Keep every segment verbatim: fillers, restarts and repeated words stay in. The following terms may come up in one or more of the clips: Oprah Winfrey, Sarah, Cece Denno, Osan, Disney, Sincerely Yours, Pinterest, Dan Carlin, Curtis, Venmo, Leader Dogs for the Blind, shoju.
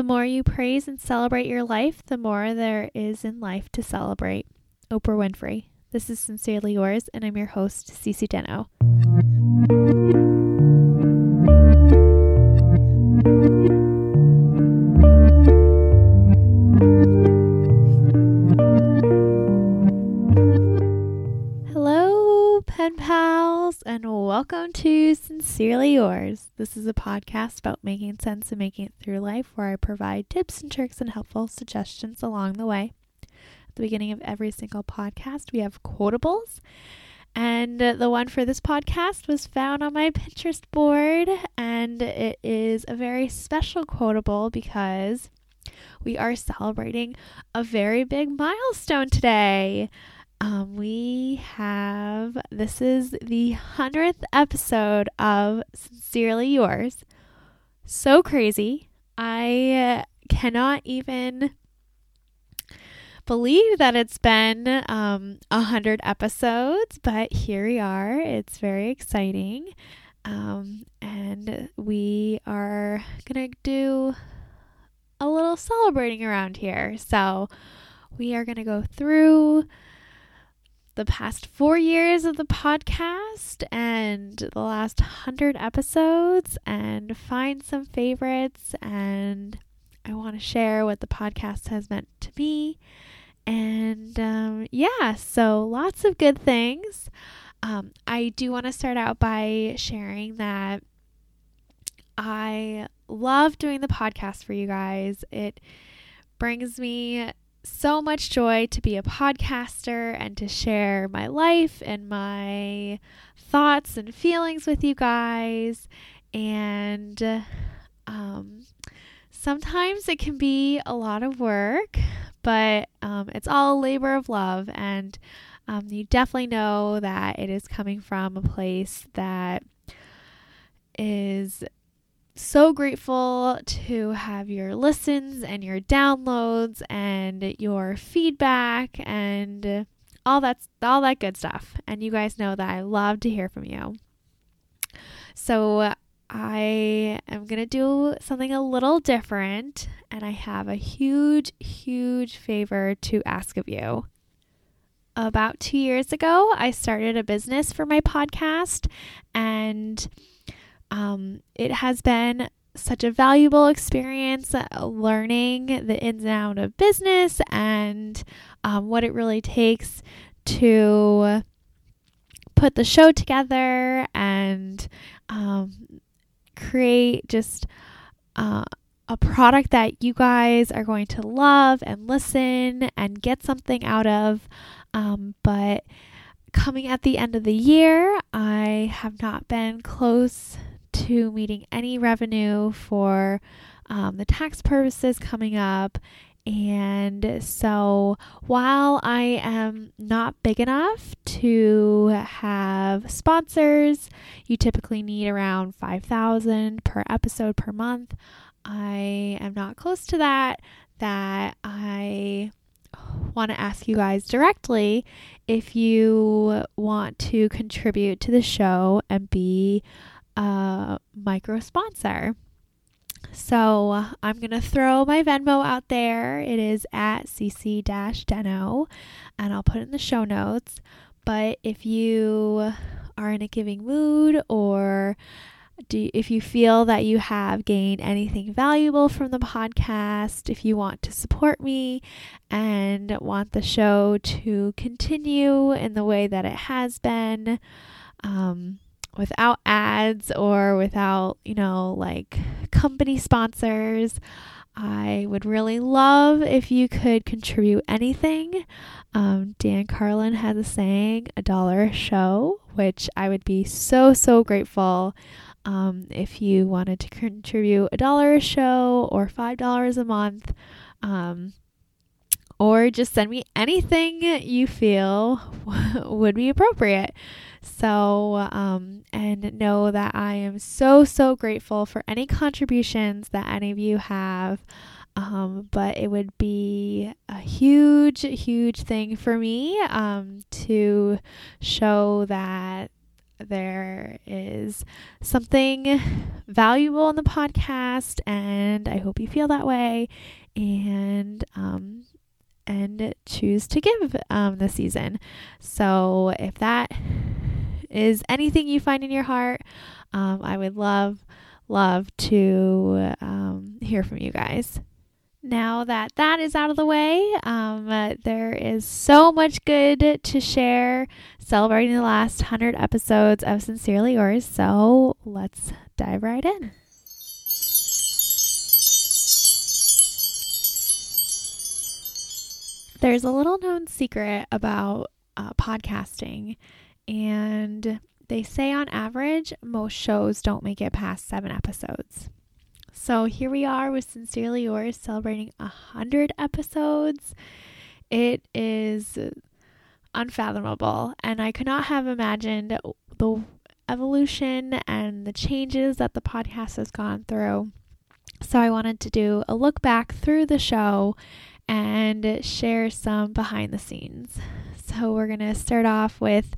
The more you praise and celebrate your life, the more there is in life to celebrate. Oprah Winfrey. This is Sincerely Yours, and I'm your host, Cece Denno. Hello, pen pals, and welcome to Sincerely Yours. This is a podcast about making sense and making it through life, where I provide tips and tricks and helpful suggestions along the way. The beginning of every single podcast, we have quotables, and uh, the one for this podcast was found on my Pinterest board, and it is a very special quotable because we are celebrating a very big milestone today. Um, we have, this is the one hundredth episode of Sincerely Yours. So crazy. I cannot even believe that it's been um one hundred episodes, but here we are. It's very exciting, um and we are gonna do a little celebrating around here. So we are gonna go through the past four years of the podcast and the last one hundred episodes and find some favorites, and I want to share what the podcast has meant to me. And um, yeah, so lots of good things. Um, I do want to start out by sharing that I love doing the podcast for you guys. It brings me so much joy to be a podcaster and to share my life and my thoughts and feelings with you guys. And um, sometimes it can be a lot of work, but um, it's all a labor of love, and um, you definitely know that it is coming from a place that is so grateful to have your listens and your downloads and your feedback and all that, all that good stuff. And you guys know that I love to hear from you. So I am going to do something a little different, and I have a huge, huge favor to ask of you. About two years ago, I started a business for my podcast, and um, it has been such a valuable experience uh, learning the ins and outs of business and um, what it really takes to put the show together and um, create just uh, a product that you guys are going to love and listen and get something out of. Um, but coming at the end of the year, I have not been close to meeting any revenue for um, the tax purposes coming up. And so while I am not big enough to have sponsors, you typically need around five thousand per episode per month. I am not close to that, that I want to ask you guys directly if you want to contribute to the show and be a micro sponsor. So I'm going to throw my Venmo out there. It is at Cece Denno, and I'll put it in the show notes. But if you are in a giving mood, or do, if you feel that you have gained anything valuable from the podcast, if you want to support me and want the show to continue in the way that it has been, um, without ads or without, you know, like company sponsors, I would really love if you could contribute anything. Um, Dan Carlin has a saying, a dollar a show, which I would be so, so grateful um, if you wanted to contribute a dollar a show or five dollars a month, um, or just send me anything you feel would be appropriate. So, um, and know that I am so, so grateful for any contributions that any of you have. Um, but it would be a huge, huge thing for me, um, to show that there is something valuable in the podcast, and I hope you feel that way and um and choose to give um this season. So if that is anything you find in your heart, um I would love love to um hear from you guys. Now that that is out of the way, um, uh, there is so much good to share, celebrating the last one hundred episodes of Sincerely Yours, so let's dive right in. There's a little known secret about uh, podcasting, and they say on average, most shows don't make it past seven episodes. So here we are with Sincerely Yours, celebrating one hundred episodes. It is unfathomable, and I could not have imagined the evolution and the changes that the podcast has gone through. So I wanted to do a look back through the show and share some behind the scenes. So we're going to start off with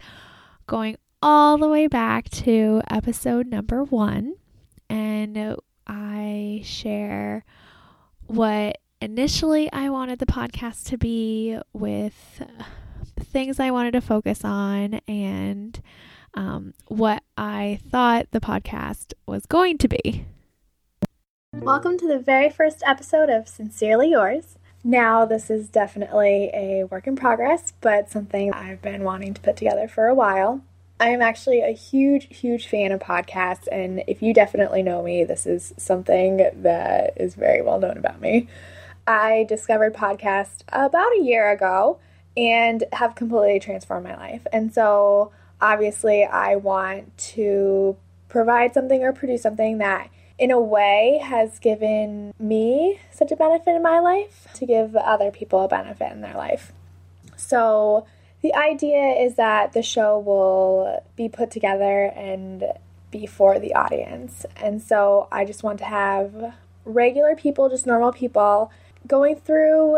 going all the way back to episode number one, and I share what initially I wanted the podcast to be, with the things I wanted to focus on, and um, what I thought the podcast was going to be. Welcome to the very first episode of Sincerely Yours. Now, this is definitely a work in progress, but something I've been wanting to put together for a while. I am actually a huge, huge fan of podcasts, and if you definitely know me, this is something that is very well known about me. I discovered podcasts about a year ago and have completely transformed my life. And so obviously I want to provide something or produce something that in a way has given me such a benefit in my life to give other people a benefit in their life. So the idea is that the show will be put together and be for the audience. And so I just want to have regular people, just normal people, going through,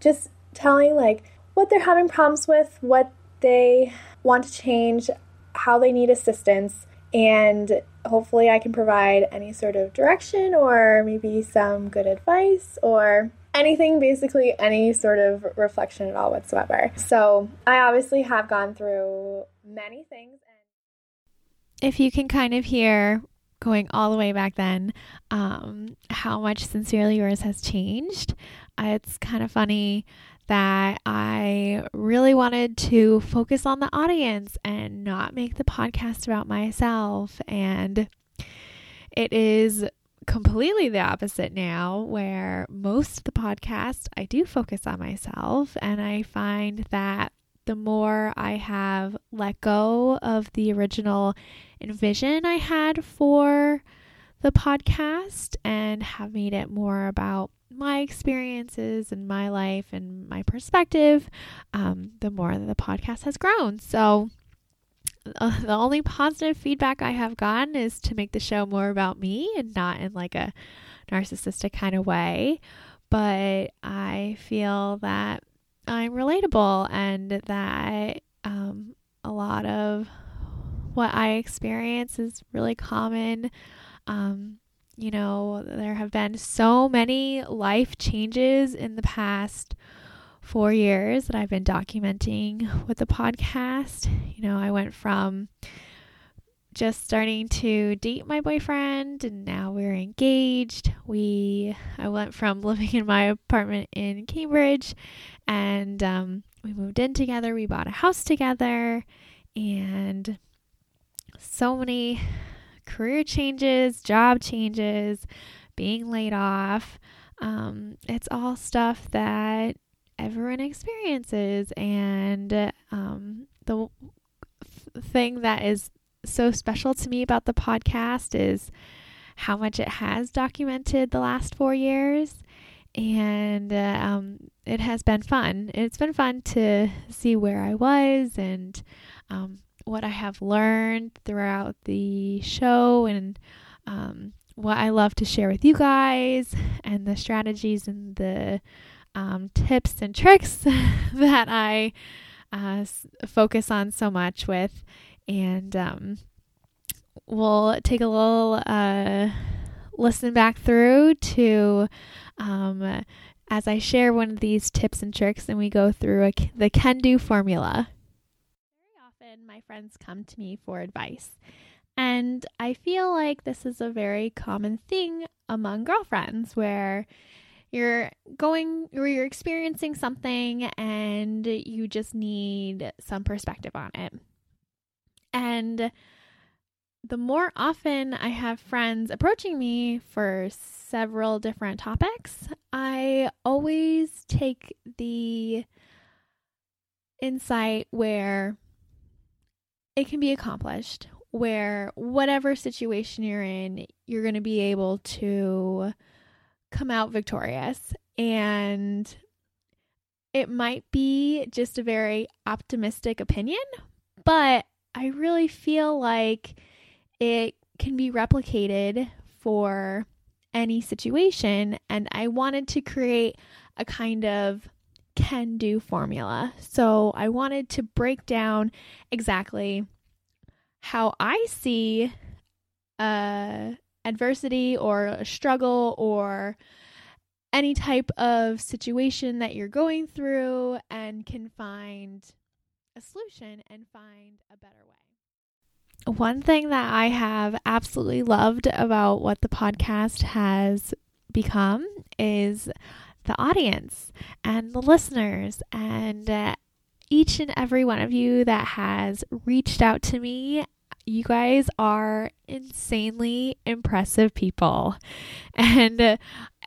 just telling like what they're having problems with, what they want to change, how they need assistance, and hopefully I can provide any sort of direction or maybe some good advice or anything, basically any sort of reflection at all whatsoever. So I obviously have gone through many things. And if you can kind of hear, going all the way back then, um, how much Sincerely Yours has changed. Uh, it's kind of funny that I really wanted to focus on the audience and not make the podcast about myself. And it is completely the opposite now, where most of the podcast I do focus on myself, and I find that the more I have let go of the original envision I had for the podcast and have made it more about my experiences and my life and my perspective, um, the more the podcast has grown. So Uh, the only positive feedback I have gotten is to make the show more about me and not in like a narcissistic kind of way, but I feel that I'm relatable and that um, a lot of what I experience is really common. Um, you know, there have been so many life changes in the past four years that I've been documenting with the podcast. You know, I went from just starting to date my boyfriend, and now we're engaged. We, I went from living in my apartment in Cambridge, and um, we moved in together. We bought a house together, and so many career changes, job changes, being laid off. Um, it's all stuff that everyone experiences, and um, the f- thing that is so special to me about the podcast is how much it has documented the last four years, and uh, um, it has been fun. It's been fun to see where I was and um, what I have learned throughout the show, and um, what I love to share with you guys, and the strategies and the Um, tips and tricks that I uh, s- focus on so much with, and um, we'll take a little uh, listen back through to um, as I share one of these tips and tricks, and we go through a, the can-do formula. Very often, my friends come to me for advice, and I feel like this is a very common thing among girlfriends, where you're going or you're experiencing something and you just need some perspective on it. And the more often I have friends approaching me for several different topics, I always take the insight where it can be accomplished, where whatever situation you're in, you're going to be able to come out victorious. And it might be just a very optimistic opinion, but I really feel like it can be replicated for any situation. And I wanted to create a kind of can-do formula. So I wanted to break down exactly how I see uh, adversity or a struggle or any type of situation that you're going through, and can find a solution and find a better way. One thing that I have absolutely loved about what the podcast has become is the audience and the listeners, and uh, each and every one of you that has reached out to me. You guys are insanely impressive people. And uh,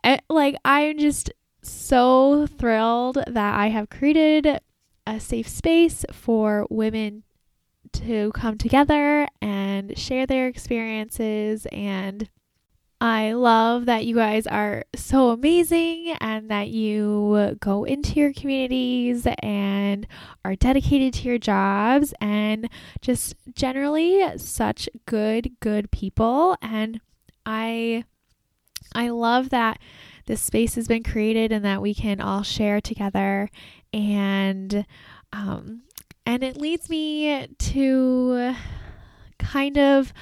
I, like, I'm just so thrilled that I have created a safe space for women to come together and share their experiences. And I love that you guys are so amazing, and that you go into your communities and are dedicated to your jobs, and just generally such good, good people. And I, I love that this space has been created and that we can all share together. And, um, and it leads me to kind of,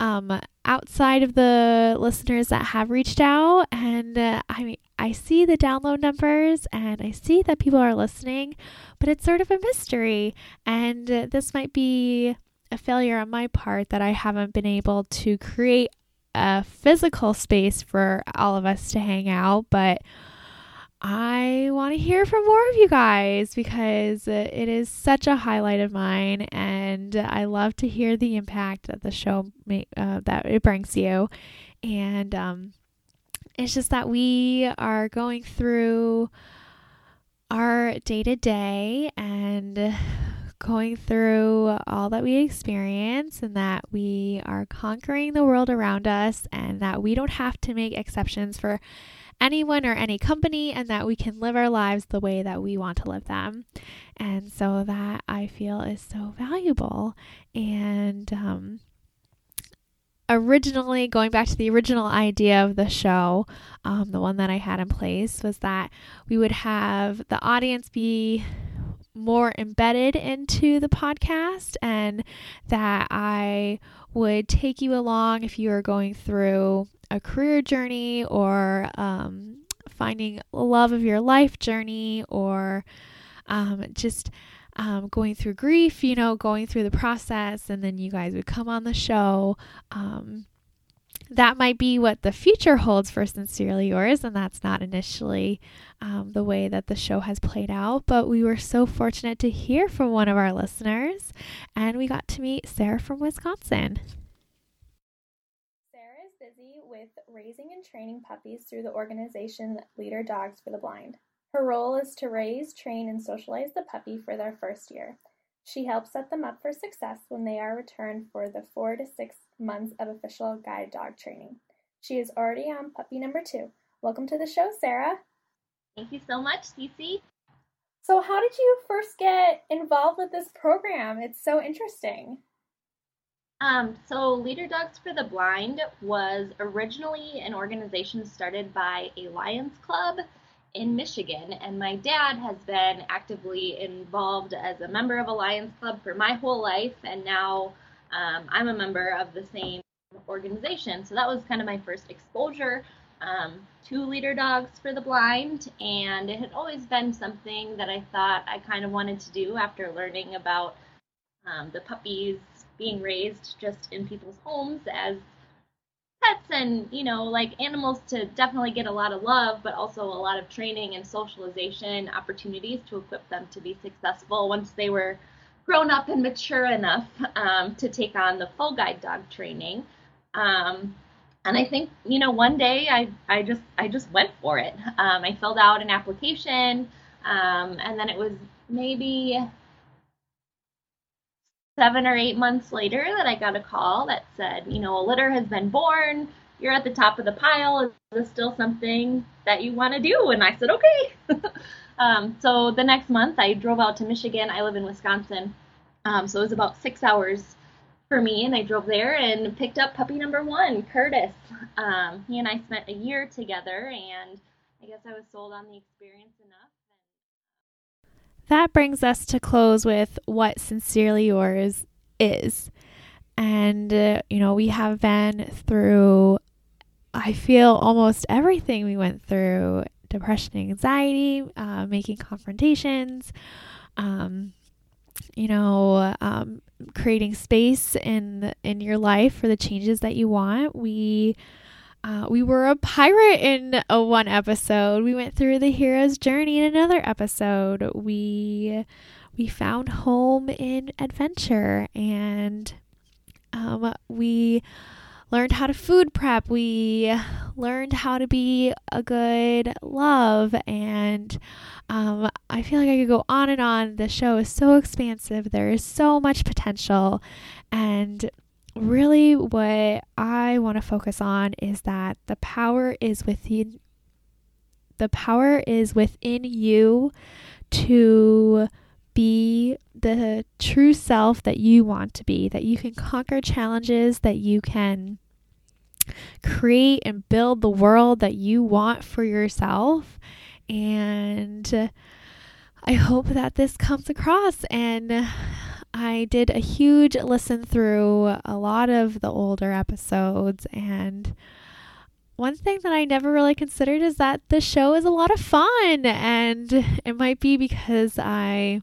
um, outside of the listeners that have reached out, and uh, I mean, I see the download numbers and I see that people are listening, but it's sort of a mystery. And uh, this might be a failure on my part that I haven't been able to create a physical space for all of us to hang out, but I want to hear from more of you guys, because it is such a highlight of mine, and I love to hear the impact that the show may, uh, that it brings you. And um, it's just that we are going through our day to day and going through all that we experience, and that we are conquering the world around us, and that we don't have to make exceptions for anyone or any company, and that we can live our lives the way that we want to live them. And so that, I feel, is so valuable. And um, originally, going back to the original idea of the show, um, the one that I had in place was that we would have the audience be more embedded into the podcast, and that I would take you along if you are going through a career journey, or um, finding love of your life journey, or um, just um, going through grief, you know, going through the process, and then you guys would come on the show. Um, that might be what the future holds for Sincerely Yours, and that's not initially um, the way that the show has played out, but we were so fortunate to hear from one of our listeners, and we got to meet Sarah from Wisconsin. With raising and training puppies through the organization Leader Dogs for the Blind. Her role is to raise, train, and socialize the puppy for their first year. She helps set them up for success when they are returned for the four to six months of official guide dog training. She is already on puppy number two. Welcome to the show, Sarah. Thank you so much, Cece. So how did you first get involved with this program? It's so interesting. Um, so Leader Dogs for the Blind was originally an organization started by a Lions Club in Michigan, and my dad has been actively involved as a member of a Lions Club for my whole life, and now um, I'm a member of the same organization. So that was kind of my first exposure um, to Leader Dogs for the Blind, and it had always been something that I thought I kind of wanted to do after learning about um, the puppies being raised just in people's homes as pets, and you know, like animals to definitely get a lot of love, but also a lot of training and socialization opportunities to equip them to be successful once they were grown up and mature enough um, to take on the full guide dog training. Um, and I think, you know, one day I, I just I just went for it. Um, I filled out an application, um, and then it was maybe seven or eight months later that I got a call that said, you know, a litter has been born, you're at the top of the pile, is this still something that you want to do? And I said, okay. um, so the next month I drove out to Michigan. I live in Wisconsin, um, so it was about six hours for me, and I drove there and picked up puppy number one, Curtis. Um, he and I spent a year together, and I guess I was sold on the experience enough. That brings us to close with what Sincerely Yours is. And, uh, you know, we have been through, I feel, almost everything we went through. Depression, anxiety, uh, making confrontations, um, you know, um, creating space in in your life for the changes that you want. We... Uh, we were a pirate in a one episode. We went through the hero's journey in another episode. We we found home in adventure, and um, we learned how to food prep. We learned how to be a good love, and um, I feel like I could go on and on. The show is so expansive. There is so much potential, and really what I want to focus on is that the power is within the power is within you to be the true self that you want to be, that you can conquer challenges, that you can create and build the world that you want for yourself. And I hope that this comes across. And I did a huge listen through a lot of the older episodes, and one thing that I never really considered is that the show is a lot of fun, and it might be because I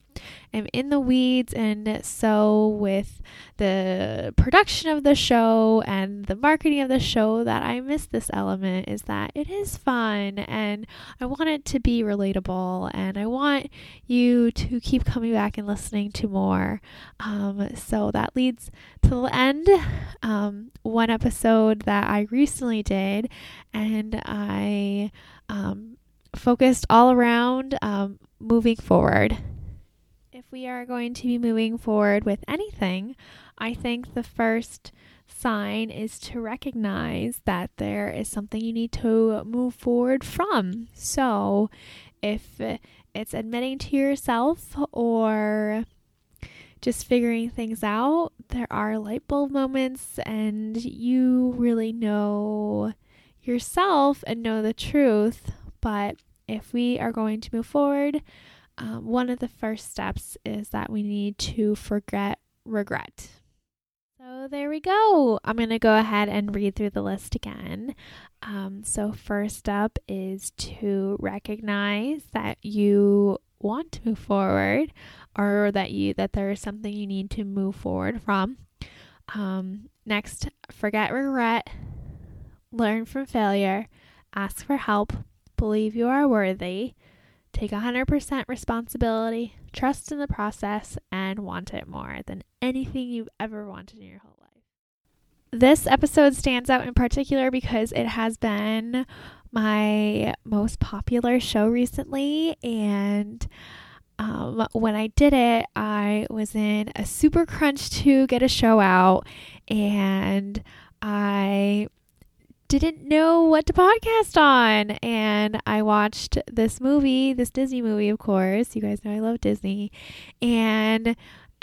am in the weeds, and so with the production of the show and the marketing of the show that I miss this element, is that it is fun, and I want it to be relatable, and I want you to keep coming back and listening to more. Um, so that leads to the end. Um, one episode that I recently did, and I um, focused all around um, moving forward. If we are going to be moving forward with anything, I think the first sign is to recognize that there is something you need to move forward from. So if it's admitting to yourself or just figuring things out, there are light bulb moments, and you really know yourself and know the truth. But if we are going to move forward, um, one of the first steps is that we need to forget regret. So there we go. I'm going to go ahead and read through the list again. Um, so first up is to recognize that you want to move forward, or that you that there is something you need to move forward from. Um, next, forget regret, learn from failure, ask for help, believe you are worthy, take one hundred percent responsibility, trust in the process, and want it more than anything you've ever wanted in your whole life. This episode stands out in particular because it has been my most popular show recently, and um, when I did it, I was in a super crunch to get a show out, and I didn't know what to podcast on, and I watched this movie, this Disney movie, of course. You guys know I love Disney, and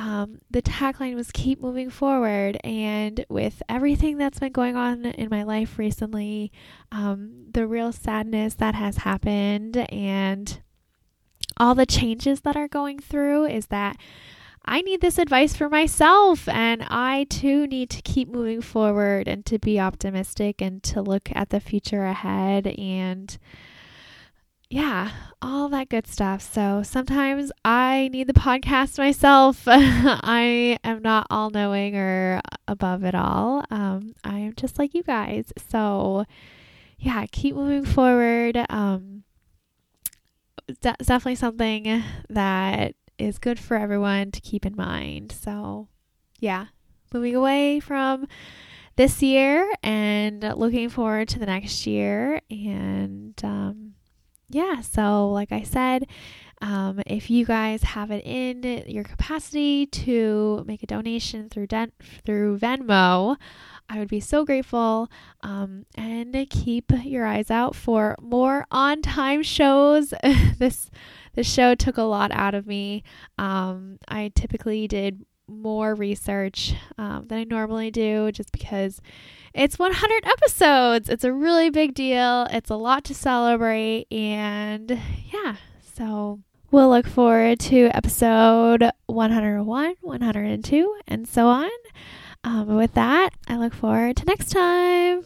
um, the tagline was keep moving forward. And with everything that's been going on in my life recently, um, the real sadness that has happened and all the changes that are going through is that I need this advice for myself, and I too need to keep moving forward and to be optimistic and to look at the future ahead and yeah, all that good stuff. So sometimes I need the podcast myself. I am not all knowing or above it all. Um, I am just like you guys. So yeah, keep moving forward. Um, de- definitely something that is good for everyone to keep in mind. So yeah, moving away from this year and looking forward to the next year. And um, yeah, so like I said, um, if you guys have it in your capacity to make a donation through Den- through Venmo, I would be so grateful. Um, and keep your eyes out for more on-time shows. this The show took a lot out of me. Um, I typically did more research um, than I normally do just because it's one hundred episodes. It's a really big deal. It's a lot to celebrate. And yeah, so we'll look forward to episode one oh one, one oh two, and so on. Um, with that, I look forward to next time.